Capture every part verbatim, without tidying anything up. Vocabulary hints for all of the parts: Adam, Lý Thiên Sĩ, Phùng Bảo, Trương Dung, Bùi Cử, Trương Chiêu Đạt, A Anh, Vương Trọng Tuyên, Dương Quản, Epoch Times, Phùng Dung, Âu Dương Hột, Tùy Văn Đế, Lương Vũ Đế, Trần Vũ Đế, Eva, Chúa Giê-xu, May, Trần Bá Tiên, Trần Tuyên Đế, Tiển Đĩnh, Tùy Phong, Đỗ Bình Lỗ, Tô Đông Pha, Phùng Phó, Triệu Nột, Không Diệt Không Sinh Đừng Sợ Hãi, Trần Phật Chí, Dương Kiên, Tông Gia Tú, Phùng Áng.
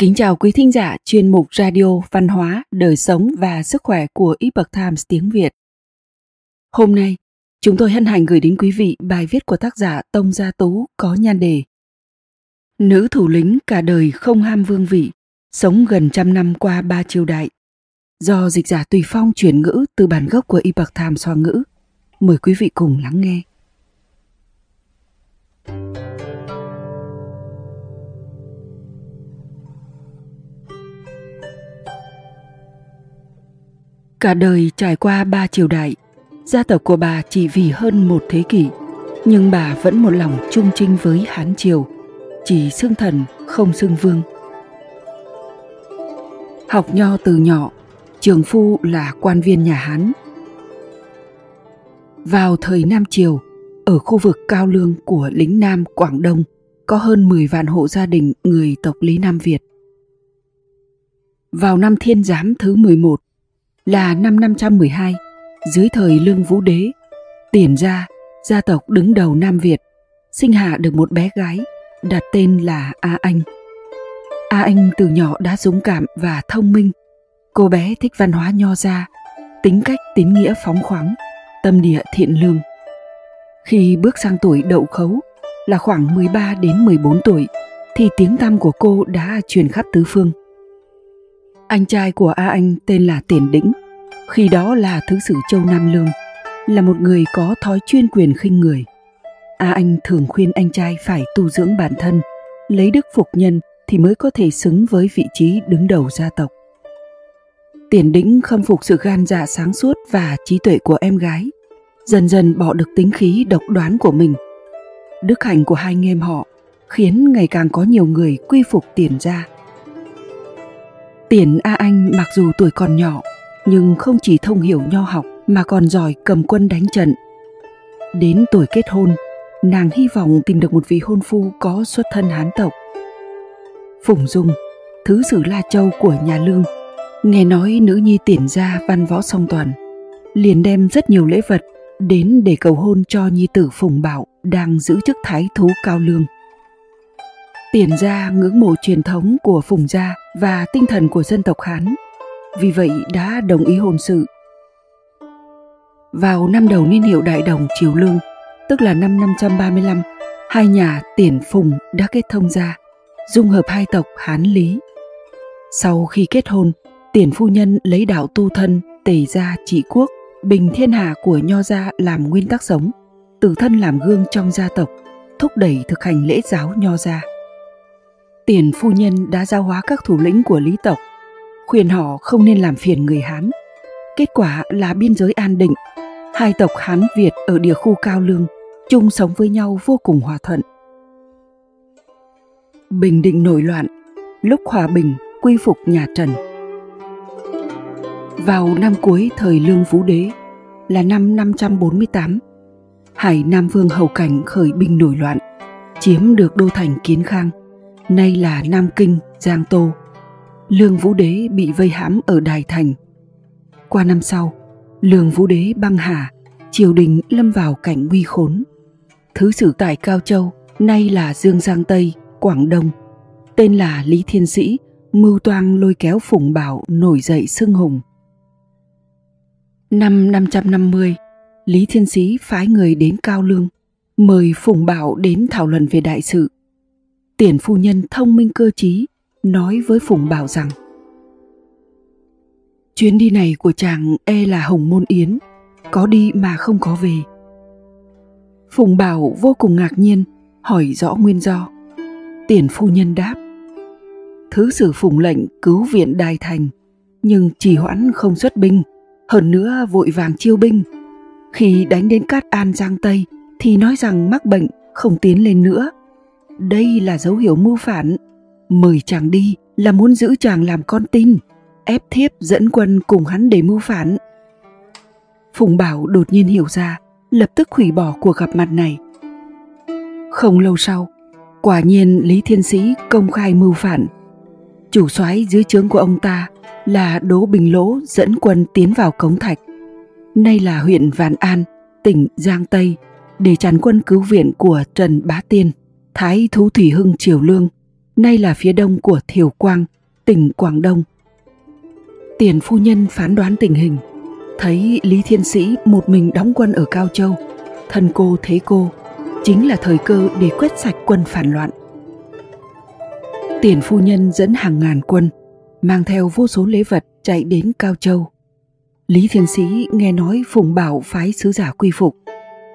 Kính chào quý thính giả chuyên mục radio văn hóa, đời sống và sức khỏe của Epoch Times tiếng Việt. Hôm nay, chúng tôi hân hạnh gửi đến quý vị bài viết của tác giả Tông Gia Tú có nhan đề Nữ thủ lĩnh cả đời không ham vương vị, sống gần trăm năm qua ba triều đại, do dịch giả Tùy Phong chuyển ngữ từ bản gốc của Epoch Times Hoa ngữ. Mời quý vị cùng lắng nghe. Cả đời trải qua ba triều đại, gia tộc của bà chỉ vì hơn một thế kỷ, nhưng bà vẫn một lòng trung trinh với Hán triều, chỉ xưng thần không xưng vương. Học nho từ nhỏ, trường phu là quan viên nhà Hán. Vào thời Nam triều, ở khu vực cao lương của lính Nam Quảng Đông có hơn mười vạn hộ gia đình người tộc Lý Nam Việt. Vào năm Thiên Giám thứ mười một, là năm năm trăm mười hai, dưới thời Lương Vũ Đế, Tiển Gia, gia tộc đứng đầu Nam Việt, sinh hạ được một bé gái, đặt tên là A Anh. A Anh từ nhỏ đã dũng cảm và thông minh. Cô bé thích văn hóa nho gia, tính cách tín nghĩa phóng khoáng, tâm địa thiện lương. Khi bước sang tuổi đậu khấu, là khoảng mười ba đến mười bốn tuổi, thì tiếng tăm của cô đã truyền khắp tứ phương. Anh trai của A Anh tên là Tiển Đĩnh, khi đó là thứ sử châu Nam Lương, là một người có thói chuyên quyền khinh người. A Anh thường khuyên anh trai phải tu dưỡng bản thân, lấy đức phục nhân thì mới có thể xứng với vị trí đứng đầu gia tộc. Tiển Đĩnh khâm phục sự gan dạ sáng suốt và trí tuệ của em gái, dần dần bỏ được tính khí độc đoán của mình. Đức hạnh của hai anh em họ khiến ngày càng có nhiều người quy phục Tiển gia. Tiển A Anh mặc dù tuổi còn nhỏ, nhưng không chỉ thông hiểu nho học mà còn giỏi cầm quân đánh trận. Đến tuổi kết hôn, nàng hy vọng tìm được một vị hôn phu có xuất thân Hán tộc. Phùng Dung, thứ sử La Châu của nhà Lương, nghe nói nữ nhi Tiển gia văn võ song toàn, liền đem rất nhiều lễ vật đến để cầu hôn cho nhi tử Phùng Bảo đang giữ chức thái thú Cao Lương. Tiển gia ngưỡng mộ truyền thống của Phùng gia và tinh thần của dân tộc Hán, vì vậy đã đồng ý hôn sự. Vào năm đầu niên hiệu Đại Đồng triều Lương, tức là năm năm trăm ba mươi lăm, hai nhà Tiển Phùng đã kết thông gia, dung hợp hai tộc Hán Lý. Sau khi kết hôn, Tiển phu nhân lấy đạo tu thân, tề gia trị quốc, bình thiên hạ của nho gia làm nguyên tắc sống, tự thân làm gương trong gia tộc, thúc đẩy thực hành lễ giáo nho gia. Tiển phu nhân đã giáo hóa các thủ lĩnh của Lý tộc, khuyên họ không nên làm phiền người Hán. Kết quả là biên giới an định, hai tộc Hán Việt ở địa khu Cao Lương chung sống với nhau vô cùng hòa thuận. Bình định nổi loạn, lúc hòa bình quy phục nhà Trần. Vào năm cuối thời Lương Vũ Đế là năm năm trăm bốn mươi tám, Hải Nam Vương Hầu Cảnh khởi binh nổi loạn, chiếm được đô thành Kiến Khang, nay là Nam Kinh, Giang Tô. Lương Vũ Đế bị vây hãm ở Đài Thành. Qua năm sau, Lương Vũ Đế băng hà, triều đình lâm vào cảnh nguy khốn. Thứ sử tại Cao Châu, nay là Dương Giang Tây, Quảng Đông, tên là Lý Thiên Sĩ, mưu toan lôi kéo Phùng Bảo nổi dậy xưng hùng. Năm năm trăm năm mươi, Lý Thiên Sĩ phái người đến Cao Lương, mời Phùng Bảo đến thảo luận về đại sự. Tiển phu nhân thông minh cơ trí, nói với Phùng Bảo rằng chuyến đi này của chàng e là hồng môn yến, có đi mà không có về. Phùng Bảo vô cùng ngạc nhiên, hỏi rõ nguyên do. Tiển phu nhân đáp, thứ sử Phùng lệnh cứu viện Đài Thành, nhưng trì hoãn không xuất binh, hơn nữa vội vàng chiêu binh. Khi đánh đến Cát An Giang Tây thì nói rằng mắc bệnh, không tiến lên nữa. Đây là dấu hiệu mưu phản, mời chàng đi là muốn giữ chàng làm con tin, ép thiếp dẫn quân cùng hắn để mưu phản. Phùng Bảo đột nhiên hiểu ra, lập tức hủy bỏ cuộc gặp mặt này. Không lâu sau, quả nhiên Lý Thiên Sĩ công khai mưu phản. Chủ soái dưới trướng của ông ta là Đỗ Bình Lỗ dẫn quân tiến vào Cống Thạch, nay là huyện Vạn An, tỉnh Giang Tây, để chặn quân cứu viện của Trần Bá Tiên, thái thú Thủy Hưng triều Lương, nay là phía đông của Thiều Quang, tỉnh Quảng Đông. Tiền phu nhân phán đoán tình hình, thấy Lý Thiên Sĩ một mình đóng quân ở Cao Châu, thân cô thế cô, chính là thời cơ để quét sạch quân phản loạn. Tiền phu nhân dẫn hàng ngàn quân, mang theo vô số lễ vật chạy đến Cao Châu. Lý Thiên Sĩ nghe nói Phùng Bảo phái sứ giả quy phục,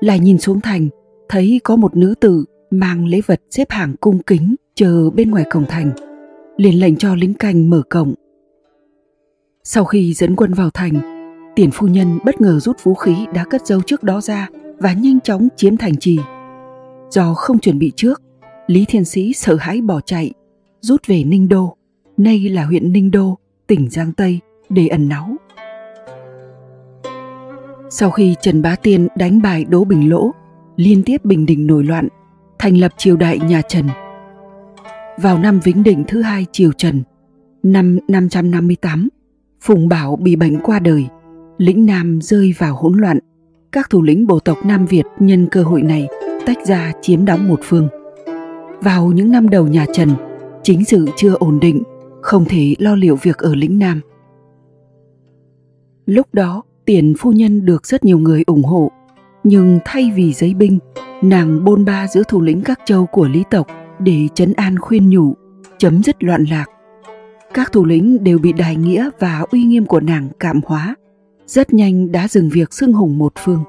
lại nhìn xuống thành, thấy có một nữ tử mang lễ vật xếp hàng cung kính chờ bên ngoài cổng thành, liền lệnh cho lính canh mở cổng. Sau khi dẫn quân vào thành, Tiển phu nhân bất ngờ rút vũ khí đã cất giấu trước đó ra và nhanh chóng chiếm thành trì. Do không chuẩn bị trước, Lý Thiên Sĩ sợ hãi bỏ chạy, rút về Ninh Đô, nay là huyện Ninh Đô, tỉnh Giang Tây, để ẩn náu. Sau khi Trần Bá Tiên đánh bại Đỗ Bình Lỗ, liên tiếp bình định nổi loạn, thành lập triều đại nhà Trần. Vào năm Vĩnh Định thứ hai triều Trần, năm năm trăm năm mươi tám, Phùng Bảo bị bệnh qua đời, lĩnh Nam rơi vào hỗn loạn. Các thủ lĩnh bộ tộc Nam Việt nhân cơ hội này tách ra chiếm đóng một phương. Vào những năm đầu nhà Trần, chính sự chưa ổn định, không thể lo liệu việc ở lĩnh Nam. Lúc đó, Tiển phu nhân được rất nhiều người ủng hộ, nhưng thay vì giấy binh, nàng bôn ba giữa thủ lĩnh các châu của Lý tộc để trấn an khuyên nhủ, chấm dứt loạn lạc. Các thủ lĩnh đều bị đại nghĩa và uy nghiêm của nàng cảm hóa, rất nhanh đã dừng việc xưng hùng một phương.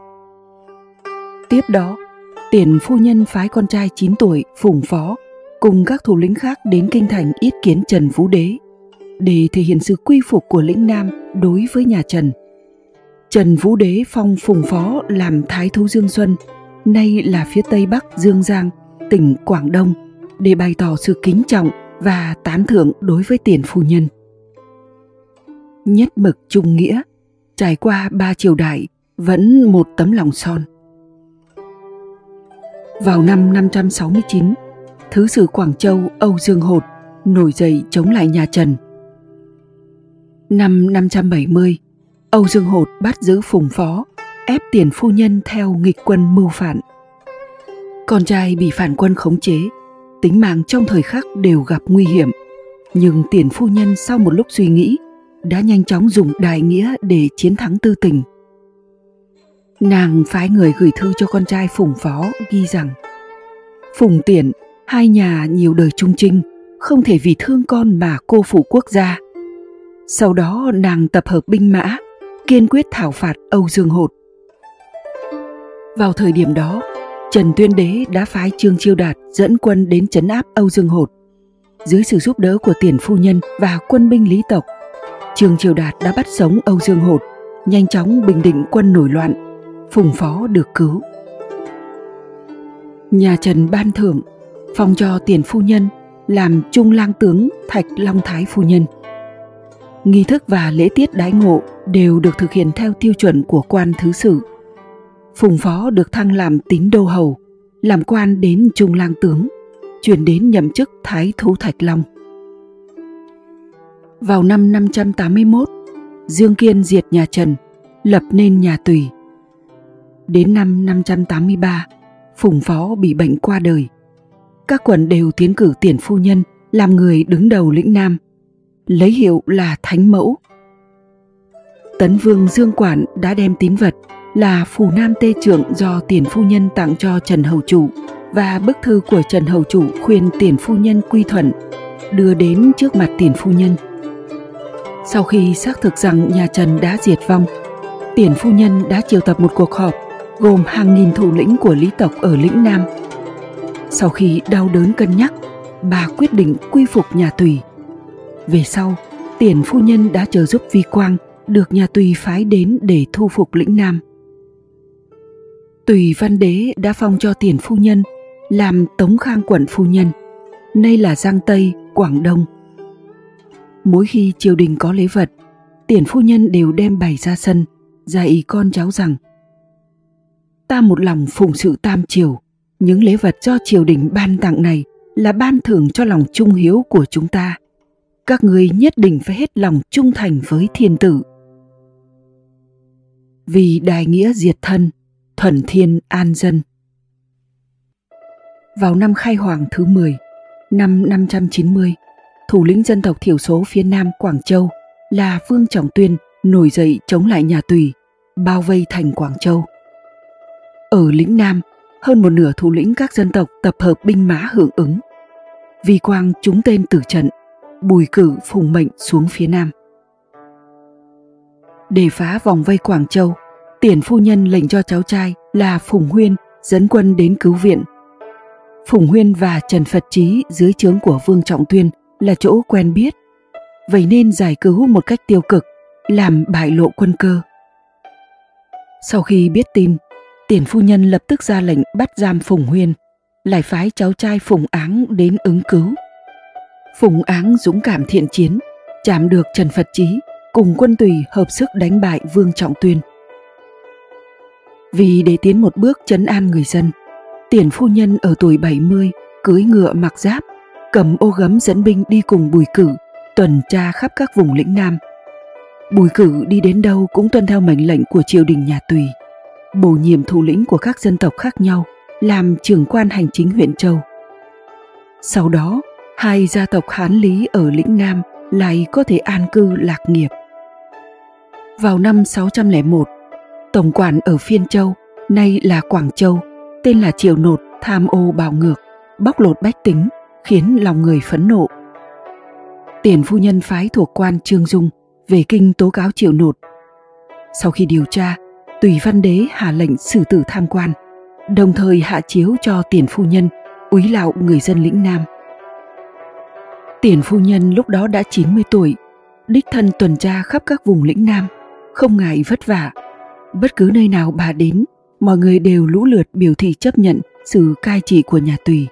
Tiếp đó, Tiển phu nhân phái con trai chín tuổi Phùng Phó cùng các thủ lĩnh khác đến kinh thành yết kiến Trần Vũ Đế, để thể hiện sự quy phục của lĩnh Nam đối với nhà Trần. Trần Vũ Đế phong Phùng Phó làm Thái thú Dương Xuân, nay là phía tây bắc Dương Giang, tỉnh Quảng Đông, để bày tỏ sự kính trọng và tán thưởng đối với Tiển phu nhân. Nhất mực trung nghĩa, trải qua ba triều đại vẫn một tấm lòng son. Vào năm năm trăm sáu mươi chín, Thứ sử Quảng Châu Âu Dương Hột nổi dậy chống lại nhà Trần. Năm năm trăm bảy mươi, Âu Dương Hột bắt giữ Phùng Phó, ép Tiển phu nhân theo nghịch quân mưu phản. Con trai bị phản quân khống chế, tính mạng trong thời khắc đều gặp nguy hiểm, nhưng Tiển phu nhân sau một lúc suy nghĩ đã nhanh chóng dùng đại nghĩa để chiến thắng tư tình. Nàng phái người gửi thư cho con trai Phùng Phó ghi rằng: Phùng Tiển, hai nhà nhiều đời trung trinh, không thể vì thương con mà cô phụ quốc gia. Sau đó nàng tập hợp binh mã, kiên quyết thảo phạt Âu Dương Hột. Vào thời điểm đó, Trần Tuyên Đế đã phái Trương Chiêu Đạt dẫn quân đến trấn áp Âu Dương Hột. Dưới sự giúp đỡ của Tiển phu nhân và quân binh Lý tộc, Trương Chiêu Đạt đã bắt sống Âu Dương Hột, nhanh chóng bình định quân nổi loạn, Phùng Phó được cứu. Nhà Trần ban thưởng, phong cho Tiển phu nhân làm Trung lang tướng Thạch Long Thái phu nhân. Nghi thức và lễ tiết đãi ngộ đều được thực hiện theo tiêu chuẩn của quan thứ sử. Phùng Phó được thăng làm Tín Đô hầu, làm quan đến Trung lang tướng, chuyển đến nhậm chức Thái thú Thạch Long. Vào năm năm trăm tám mươi mốt, Dương Kiên diệt nhà Trần, lập nên nhà Tùy. Đến năm năm trăm tám mươi ba, Phùng Phó bị bệnh qua đời. Các quận đều tiến cử Tiển phu nhân làm người đứng đầu lĩnh Nam, lấy hiệu là Thánh Mẫu. Tấn Vương Dương Quản đã đem tín vật là Phù Nam Tê Trượng do Tiển phu nhân tặng cho Trần Hầu Chủ và bức thư của Trần Hầu Chủ khuyên Tiển phu nhân quy thuận, đưa đến trước mặt Tiển phu nhân. Sau khi xác thực rằng nhà Trần đã diệt vong, Tiển phu nhân đã triệu tập một cuộc họp gồm hàng nghìn thủ lĩnh của Lý tộc ở lĩnh Nam. Sau khi đau đớn cân nhắc, bà quyết định quy phục nhà Tùy. Về sau, Tiển phu nhân đã trợ giúp Vi Quang được nhà Tùy phái đến để thu phục lĩnh Nam. Tùy Văn Đế đã phong cho Tiển phu nhân làm Tống Khang quận phu nhân, nay là Giang Tây, Quảng Đông. Mỗi khi triều đình có lễ vật, Tiển phu nhân đều đem bày ra sân, dạy con cháu rằng: Ta một lòng phụng sự tam triều, những lễ vật do triều đình ban tặng này là ban thưởng cho lòng trung hiếu của chúng ta. Các ngươi nhất định phải hết lòng trung thành với thiên tử. Vì đại nghĩa diệt thân, thuần thiên an dân. Vào năm Khai Hoàng thứ mười, Năm năm trăm chín mươi, thủ lĩnh dân tộc thiểu số phía Nam Quảng Châu là Vương Trọng Tuyên nổi dậy chống lại nhà Tùy, bao vây thành Quảng Châu. Ở lĩnh Nam, hơn một nửa thủ lĩnh các dân tộc tập hợp binh mã hưởng ứng. Vì Quang trúng tên tử trận, Bùi Cử phụng mệnh xuống phía Nam. Để phá vòng vây Quảng Châu, Tiển phu nhân lệnh cho cháu trai là Phùng Huyên dẫn quân đến cứu viện. Phùng Huyên và Trần Phật Chí dưới trướng của Vương Trọng Tuyên là chỗ quen biết, vậy nên giải cứu một cách tiêu cực, làm bại lộ quân cơ. Sau khi biết tin, Tiển phu nhân lập tức ra lệnh bắt giam Phùng Huyên, lại phái cháu trai Phùng Áng đến ứng cứu. Phùng Áng dũng cảm thiện chiến, chạm được Trần Phật Chí cùng quân Tùy hợp sức đánh bại Vương Trọng Tuyên. Vì để tiến một bước trấn an người dân, Tiển phu nhân ở tuổi bảy mươi cưỡi ngựa mặc giáp, cầm ô gấm dẫn binh đi cùng Bùi Cử tuần tra khắp các vùng lĩnh Nam. Bùi Cử đi đến đâu cũng tuân theo mệnh lệnh của triều đình nhà Tùy, bổ nhiệm thủ lĩnh của các dân tộc khác nhau làm trưởng quan hành chính huyện Châu. Sau đó, hai gia tộc Hán Lý ở lĩnh Nam lại có thể an cư lạc nghiệp. Vào năm sáu trăm lẻ một, tổng quản ở Phiên Châu, nay là Quảng Châu, tên là Triệu Nột, tham ô bạo ngược, bóc lột bách tính, khiến lòng người phẫn nộ. Tiển phu nhân phái thuộc quan Trương Dung về kinh tố cáo Triệu Nột. Sau khi điều tra, Tùy Văn Đế hạ lệnh xử tử tham quan, đồng thời hạ chiếu cho Tiển phu nhân úy lạo người dân lĩnh Nam. Tiển phu nhân lúc đó đã chín mươi tuổi, đích thân tuần tra khắp các vùng lĩnh Nam, không ngại vất vả. Bất cứ nơi nào bà đến, mọi người đều lũ lượt biểu thị chấp nhận sự cai trị của nhà Tùy.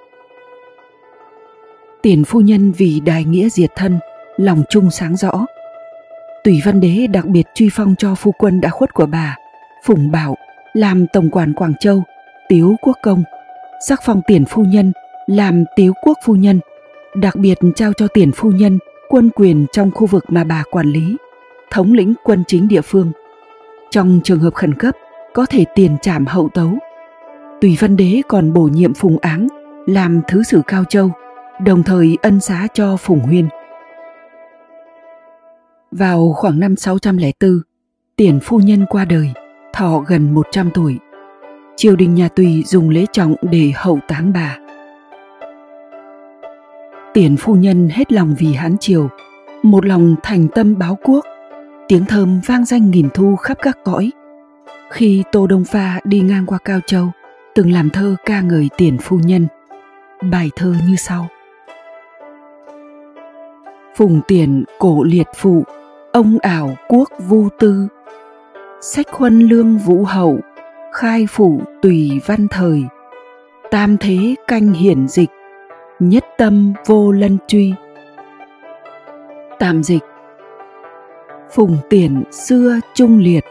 Tiển phu nhân vì đại nghĩa diệt thân, lòng trung sáng rõ. Tùy Văn Đế đặc biệt truy phong cho phu quân đã khuất của bà, Phùng Bảo, làm tổng quản Quảng Châu, Tiếu Quốc Công, sắc phong Tiển phu nhân làm Tiếu Quốc phu nhân, đặc biệt trao cho Tiển phu nhân quân quyền trong khu vực mà bà quản lý, thống lĩnh quân chính địa phương. Trong trường hợp khẩn cấp, có thể tiền trảm hậu tấu. Tùy Văn Đế còn bổ nhiệm Phùng Áng làm thứ sử Cao Châu, đồng thời ân xá cho Phùng Huyên. Vào khoảng năm sáu trăm lẻ bốn, Tiển phu nhân qua đời, thọ gần một trăm tuổi. Triều đình nhà Tùy dùng lễ trọng để hậu táng bà. Tiển phu nhân hết lòng vì Hán triều, một lòng thành tâm báo quốc, tiếng thơm vang danh nghìn thu khắp các cõi. Khi Tô Đông Pha đi ngang qua Cao Châu, từng làm thơ ca ngợi Tiển phu nhân. Bài thơ như sau: Phùng Tiển cổ liệt phụ, ông ảo quốc vu tư, sách huân lương vũ hậu, khai phủ Tùy văn thời, tam thế canh hiển dịch, nhất tâm vô lân truy. Tạm dịch: Phùng Tiển xưa trung liệt,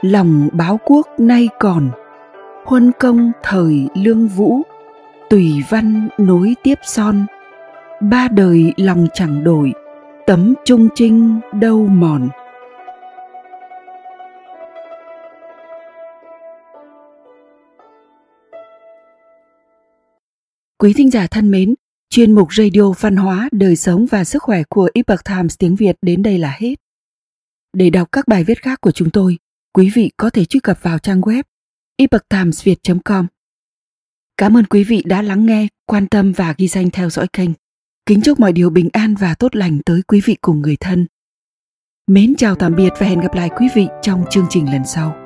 lòng báo quốc nay còn, huân công thời lương vũ, Tùy văn nối tiếp son, ba đời lòng chẳng đổi, tấm trung trinh đâu mòn. Quý thính giả thân mến, chuyên mục Radio Văn hóa, Đời sống và Sức khỏe của Epoch Times tiếng Việt đến đây là hết. Để đọc các bài viết khác của chúng tôi, quý vị có thể truy cập vào trang web epoch times việt chấm com. Cảm ơn quý vị đã lắng nghe, quan tâm và ghi danh theo dõi kênh. Kính chúc mọi điều bình an và tốt lành tới quý vị cùng người thân. Mến chào tạm biệt và hẹn gặp lại quý vị trong chương trình lần sau.